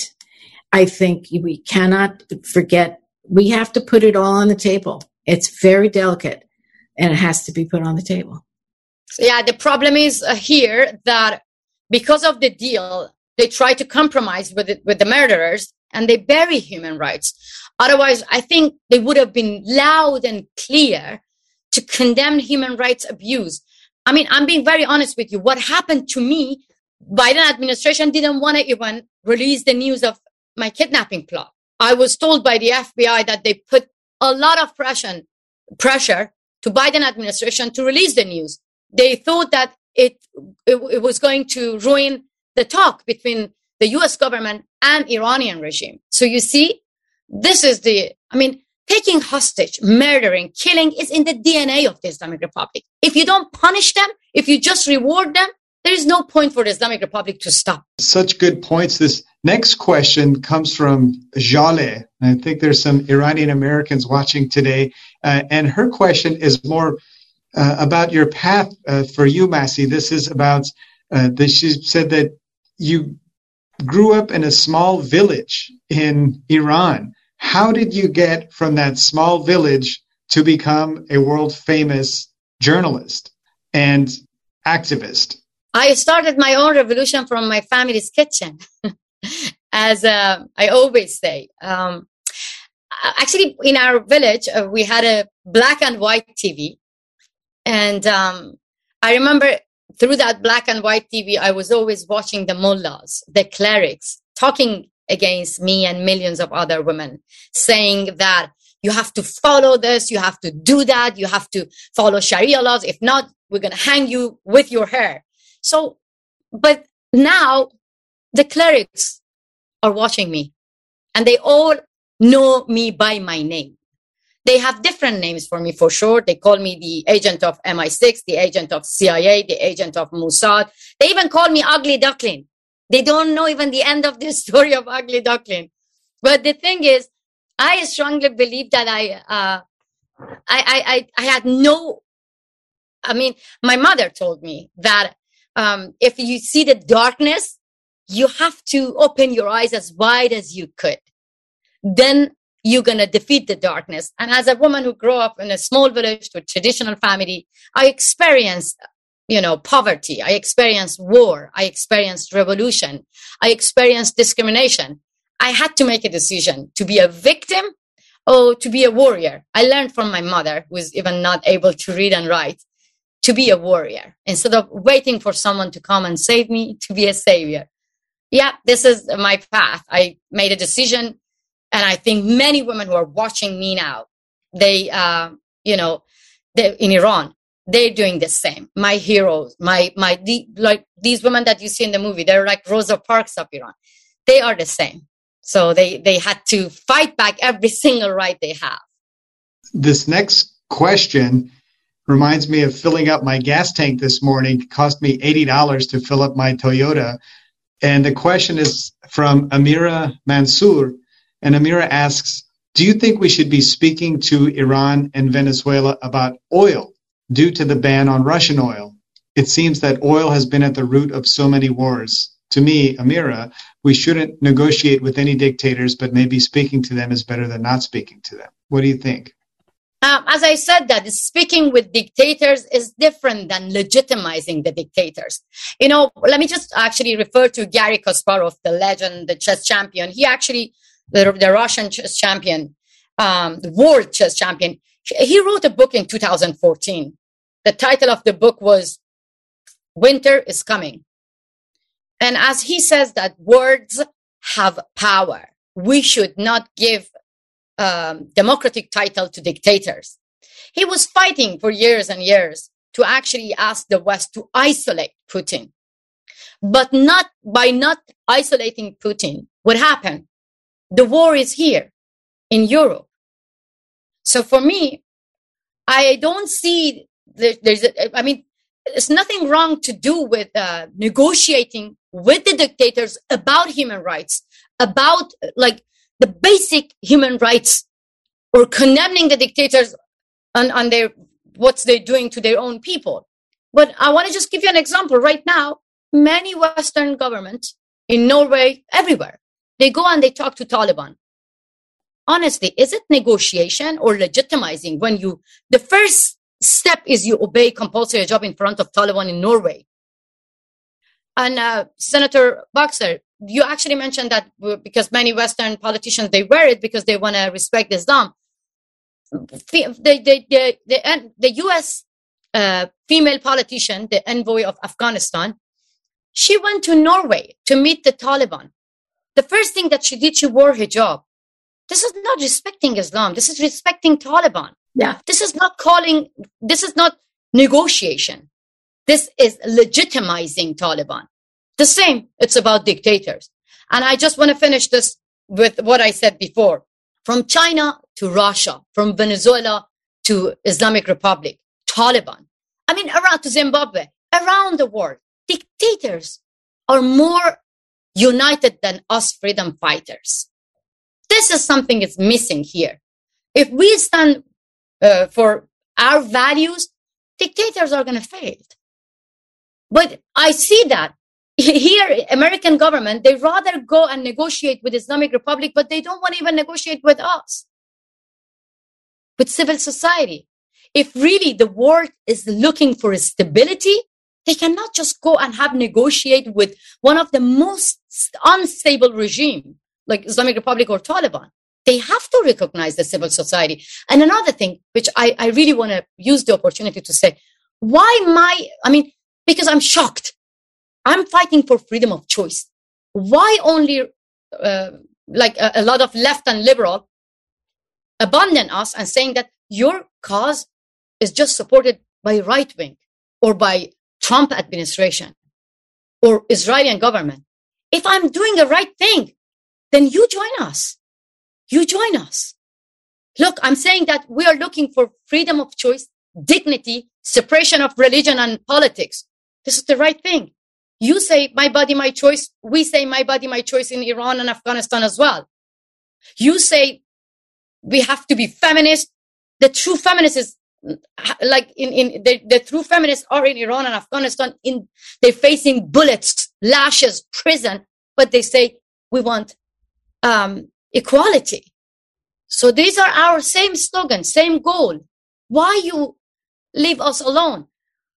I think we cannot forget, we have to put it all on the table. It's very delicate and it has to be put on the table. Yeah, the problem is here that because of the deal, they try to compromise with the murderers and they bury human rights. Otherwise, I think they would have been loud and clear to condemn human rights abuse. I mean, I'm being very honest with you. What happened to me, Biden administration didn't want to even release the news of my kidnapping plot. I was told by the FBI that they put a lot of pressure to Biden administration to release the news. They thought that it was going to ruin the talk between the U.S. government and Iranian regime. So you see, taking hostage, murdering, killing is in the DNA of the Islamic Republic. If you don't punish them, if you just reward them, there is no point for the Islamic Republic to stop. Such good points. This Next question comes from Jaleh. I think there's some Iranian Americans watching today. And her question is more about your path for you, Masih. This is about, she said that you grew up in a small village in Iran. How did you get from that small village to become a world-famous journalist and activist? I started my own revolution from my family's kitchen, as I always say. Actually, in our village, we had a black and white TV. And I remember through that black and white TV, I was always watching the mullahs, the clerics, talking against me and millions of other women, saying that you have to follow this, you have to do that, you have to follow Sharia laws. If not, we're going to hang you with your hair. So, but now the clerics are watching me and they all know me by my name. They have different names for me, for sure. They call me the agent of MI6, the agent of CIA, the agent of Mossad. They even call me Ugly Duckling. They don't know even the end of the story of Ugly Duckling. But the thing is, I strongly believe that I had no, I mean, my mother told me that if you see the darkness, you have to open your eyes as wide as you could. Then you're going to defeat the darkness. And as a woman who grew up in a small village to a traditional family, I experienced, you know, poverty. I experienced war. I experienced revolution. I experienced discrimination. I had to make a decision to be a victim or to be a warrior. I learned from my mother, who is even not able to read and write, to be a warrior instead of waiting for someone to come and save me, to be a savior. Yeah, this is my path. I made a decision, and I think many women who are watching me now, they, you know, in Iran, they're doing the same. My heroes, like these women that you see in the movie, they're like Rosa Parks of Iran. They are the same. So they had to fight back every single right they have. This next question reminds me of filling up my gas tank this morning. It cost me $80 to fill up my Toyota. And the question is from Amira Mansour. And Amira asks, do you think we should be speaking to Iran and Venezuela about oil due to the ban on Russian oil? It seems that oil has been at the root of so many wars. To me, Amira, we shouldn't negotiate with any dictators, but maybe speaking to them is better than not speaking to them. What do you think? As I said, that speaking with dictators is different than legitimizing the dictators. You know, let me just actually refer to Garry Kasparov, the legend, the chess champion. He actually, the Russian chess champion, the world chess champion, he wrote a book in 2014. The title of the book was Winter is Coming. And as he says that words have power, we should not give democratic title to dictators. He was fighting for years and years to actually ask the West to isolate Putin. But not by not isolating Putin, what happened? The war is here in Europe. So for me, I don't see there's nothing wrong to do with negotiating with the dictators about human rights, about like the basic human rights, or condemning the dictators on their what they're doing to their own people. But I want to just give you an example. Right now, many Western governments in Norway, everywhere, they go and they talk to Taliban. Honestly, is it negotiation or legitimizing when you, the first step is you obey compulsory hijab in front of Taliban in Norway? And Senator Boxer, you actually mentioned that because many Western politicians, they wear it because they want to respect Islam. The U.S. Female politician, the envoy of Afghanistan, she went to Norway to meet the Taliban. The first thing that she did, she wore hijab. This is not respecting Islam. This is respecting Taliban. Yeah. This is not negotiation. This is legitimizing Taliban. The same, it's about dictators. And I just want to finish this with what I said before. From China to Russia, from Venezuela to Islamic Republic, Taliban. I mean, around to Zimbabwe, around the world, dictators are more united than us freedom fighters. This is something that's missing here. If we stand for our values, dictators are going to fail. But I see that here, American government, they rather go and negotiate with Islamic Republic, but they don't want to even negotiate with us, with civil society. If really the world is looking for stability, they cannot just go and have negotiate with one of the most unstable regime, like Islamic Republic or Taliban. They have to recognize the civil society. And another thing, which I really want to use the opportunity to say, because I'm shocked. I'm fighting for freedom of choice. Why only a lot of left and liberal abandon us and saying that your cause is just supported by right wing or by Trump administration or Israeli government? If I'm doing the right thing, then you join us. You join us. Look, I'm saying that we are looking for freedom of choice, dignity, separation of religion and politics. This is the right thing. You say, my body, my choice. We say, my body, my choice in Iran and Afghanistan as well. You say, we have to be feminist. The true feminists is like the true feminists are in Iran and Afghanistan. They're facing bullets, lashes, prison, but they say, we want equality. So these are our same slogan, same goal. Why you leave us alone?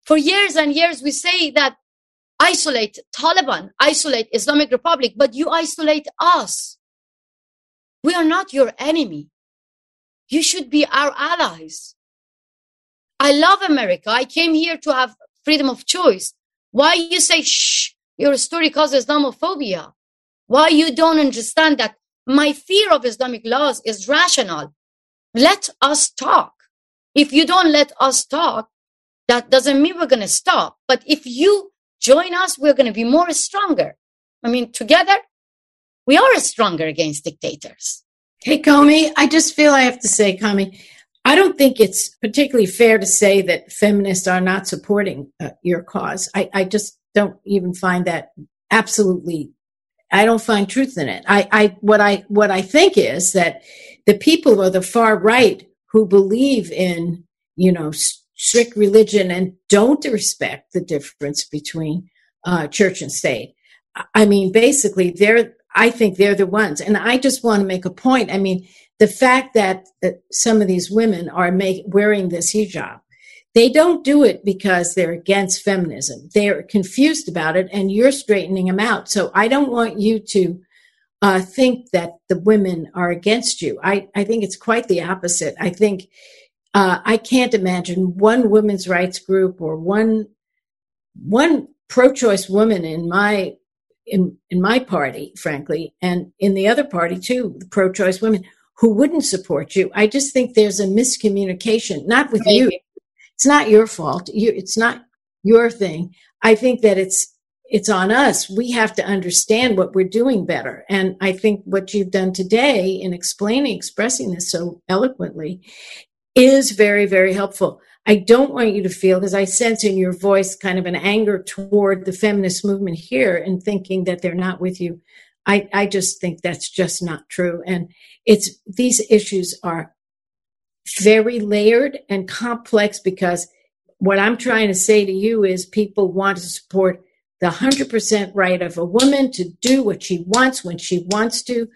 For years and years, we say that isolate Taliban, isolate Islamic Republic, but you isolate us. We are not your enemy. You should be our allies. I love America. I came here to have freedom of choice. Why you say, shh, your story causes Islamophobia? Why you don't understand that my fear of Islamic laws is rational? Let us talk. If you don't let us talk, that doesn't mean we're going to stop. But if you join us, we're going to be more stronger. Together, we are stronger against dictators. Hey, Kamy, I just feel I have to say, Kamy, I don't think it's particularly fair to say that feminists are not supporting your cause. I just don't even find that absolutely, I don't find truth in it. What I think is that the people of the far right who believe in, strict religion and don't respect the difference between church and state. Basically, I think they're the ones. And I just want to make a point. The fact that some of these women are wearing this hijab, they don't do it because they're against feminism. They're confused about it, and you're straightening them out. So I don't want you to think that the women are against you. I think it's quite the opposite. I think I can't imagine one women's rights group or one pro-choice woman in my party, frankly, and in the other party too, the pro-choice women, who wouldn't support you. I just think there's a miscommunication, not with you. It's not your fault. It's not your thing. I think that it's on us. We have to understand what we're doing better. And I think what you've done today in expressing this so eloquently is very, very helpful. I don't want you to feel, because I sense in your voice kind of an anger toward the feminist movement here and thinking that they're not with you. I just think that's just not true. And these issues are very layered and complex, because what I'm trying to say to you is people want to support the 100% right of a woman to do what she wants when she wants to.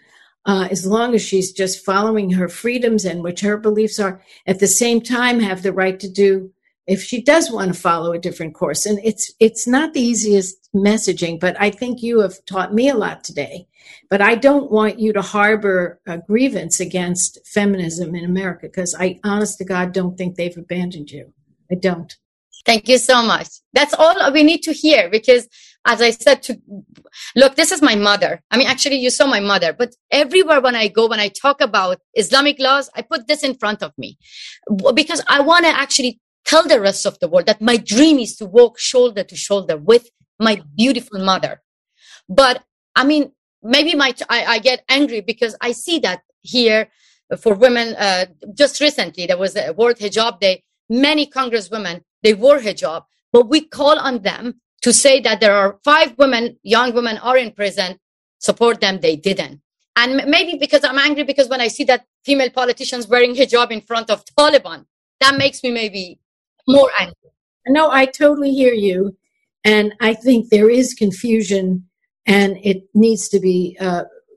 As long as she's just following her freedoms and which her beliefs are, at the same time have the right to do if she does want to follow a different course. And it's not the easiest messaging, but I think you have taught me a lot today. But I don't want you to harbor a grievance against feminism in America, because I, honest to God, don't think they've abandoned you. I don't. Thank you so much. That's all we need to hear, because as I said, this is my mother. Actually, you saw my mother, but everywhere when I talk about Islamic laws, I put this in front of me, because I want to actually tell the rest of the world that my dream is to walk shoulder to shoulder with my beautiful mother. But maybe I get angry because I see that here for women. Just recently, there was a World Hijab Day. Many congresswomen, they wore hijab, but we call on them to say that there are 5 women, young women are in prison support them, they didn't. And maybe because I'm angry, because when I see that female politicians wearing hijab in front of Taliban, that makes me maybe more angry. No, I totally hear you. And I think there is confusion and it needs to be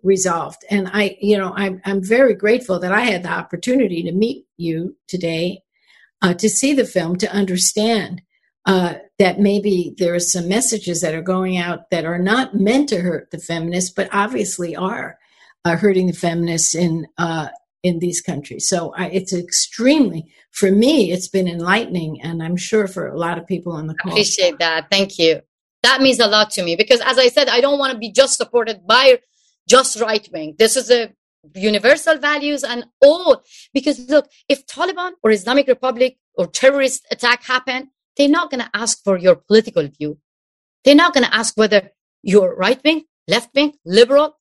resolved. And I'm very grateful that I had the opportunity to meet you today, to see the film, to understand that maybe there are some messages that are going out that are not meant to hurt the feminists, but obviously are hurting the feminists in these countries. So it's extremely, for me, it's been enlightening, and I'm sure for a lot of people on the call. I appreciate that. Thank you. That means a lot to me because, as I said, I don't want to be just supported by just right wing. This is a universal values and all. Because look, if Taliban or Islamic Republic or terrorist attack happen, they're not going to ask for your political view. They're not going to ask whether you're right wing, left wing, liberal.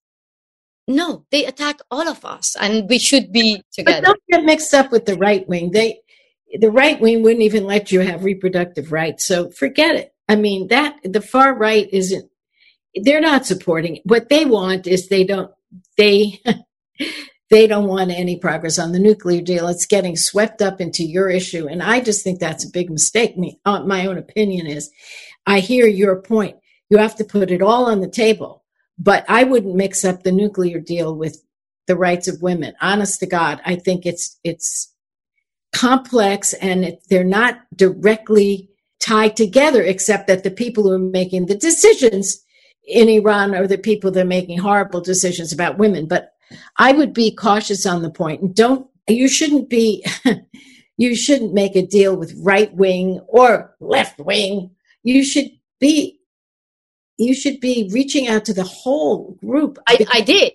No, they attack all of us, and we should be together. But don't get mixed up with the right wing. The right wing wouldn't even let you have reproductive rights. So forget it. I mean, that the far right isn't. They're not supporting it. What they want is they don't want any progress on the nuclear deal. It's getting swept up into your issue. And I just think that's a big mistake. My own opinion is, I hear your point. You have to put it all on the table. But I wouldn't mix up the nuclear deal with the rights of women. Honest to God, I think it's complex and they're not directly tied together, except that the people who are making the decisions in Iran are the people that are making horrible decisions about women. But I would be cautious on the point. And you shouldn't make a deal with right wing or left wing. You should be reaching out to the whole group. I did.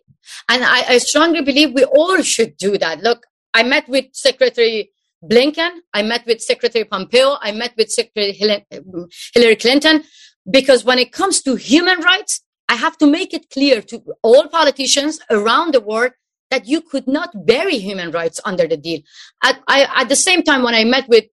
And I strongly believe we all should do that. Look, I met with Secretary Blinken. I met with Secretary Pompeo. I met with Secretary Hillary Clinton. Because when it comes to human rights, I have to make it clear to all politicians around the world that you could not bury human rights under the deal. At the same time, when I met with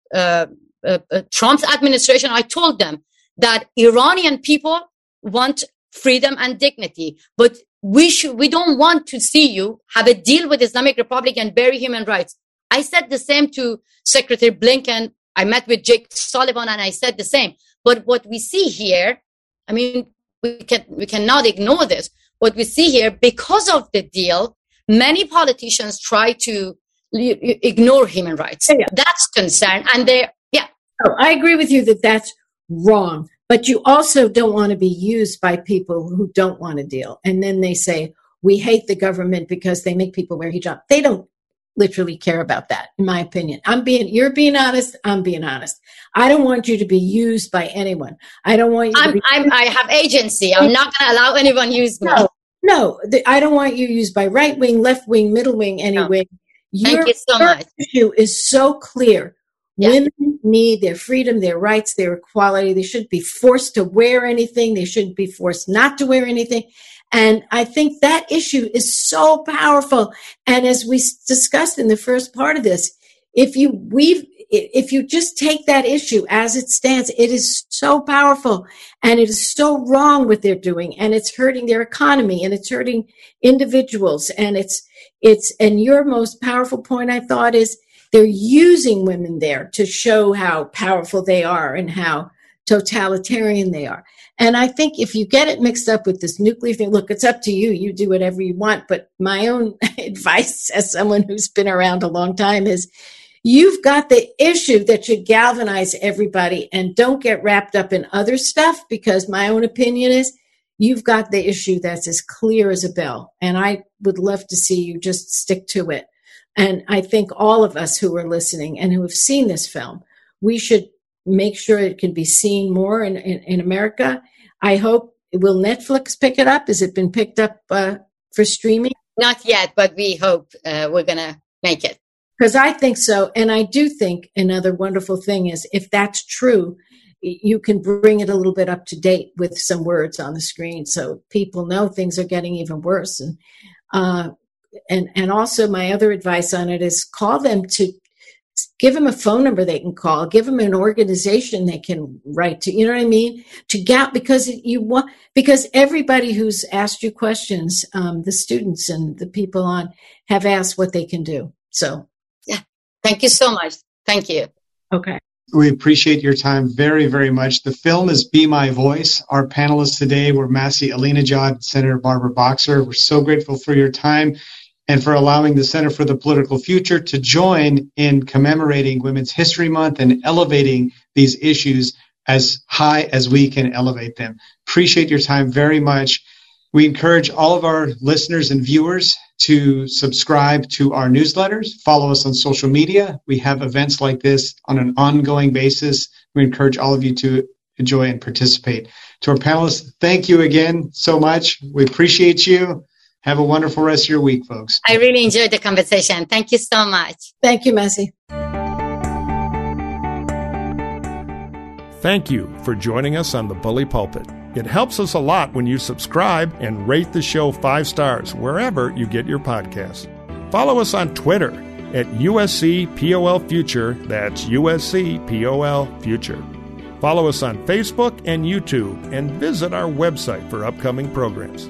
Trump's administration, I told them that Iranian people want freedom and dignity, but we don't want to see you have a deal with Islamic Republic and bury human rights. I said the same to Secretary Blinken. I met with Jake Sullivan and I said the same. But what we see here, I mean, we cannot ignore this. What we see here, because of the deal, many politicians try to ignore human rights. Yeah. That's concern. And I agree with you that that's wrong. But you also don't want to be used by people who don't want to deal. And then they say, we hate the government because they make people wear hijab. They don't literally care about that, in my opinion. You're being honest. I'm being honest. I don't want you to be used by anyone. I don't want you to be I have agency. I'm not going to allow anyone use me. No, I don't want you used by right wing, left wing, middle wing, any wing. Thank you so much. Your issue is so clear. Yeah. Women need their freedom, their rights, their equality. They shouldn't be forced to wear anything. They shouldn't be forced not to wear anything. And I think that issue is so powerful. And as we discussed in the first part of this, if you just take that issue as it stands, it is so powerful and it is so wrong what they're doing, and it's hurting their economy and it's hurting individuals. And and your most powerful point, I thought, is they're using women there to show how powerful they are and how totalitarian they are. And I think if you get it mixed up with this nuclear thing, look, it's up to you. You do whatever you want. But my own advice as someone who's been around a long time is you've got the issue that should galvanize everybody, and don't get wrapped up in other stuff, because my own opinion is you've got the issue that's as clear as a bell. And I would love to see you just stick to it. And I think all of us who are listening and who have seen this film, we should make sure it can be seen more in America. I hope, will Netflix pick it up? Has it been picked up for streaming? Not yet, but we hope we're going to make it. Because I think so. And I do think another wonderful thing is, if that's true, you can bring it a little bit up to date with some words on the screen so people know things are getting even worse. And also my other advice on it is call them to Give them a phone number they can call. Give them an organization they can write to. You know what I mean? To gap, because you want, because everybody who's asked you questions, the students and the people on, have asked what they can do. So, yeah. Thank you so much. Thank you. Okay. We appreciate your time very, very much. The film is Be My Voice. Our panelists today were Masih Alinejad, Senator Barbara Boxer. We're so grateful for your time and for allowing the Center for the Political Future to join in commemorating Women's History Month and elevating these issues as high as we can elevate them. Appreciate your time very much. We encourage all of our listeners and viewers to subscribe to our newsletters, follow us on social media. We have events like this on an ongoing basis. We encourage all of you to enjoy and participate. To our panelists, thank you again so much. We appreciate you. Have a wonderful rest of your week, folks. I really enjoyed the conversation. Thank you so much. Thank you, Masih. Thank you for joining us on The Bully Pulpit. It helps us a lot when you subscribe and rate the show 5 stars wherever you get your podcasts. Follow us on Twitter at USCPOLFuture. That's USCPOLFuture. Follow us on Facebook and YouTube, and visit our website for upcoming programs.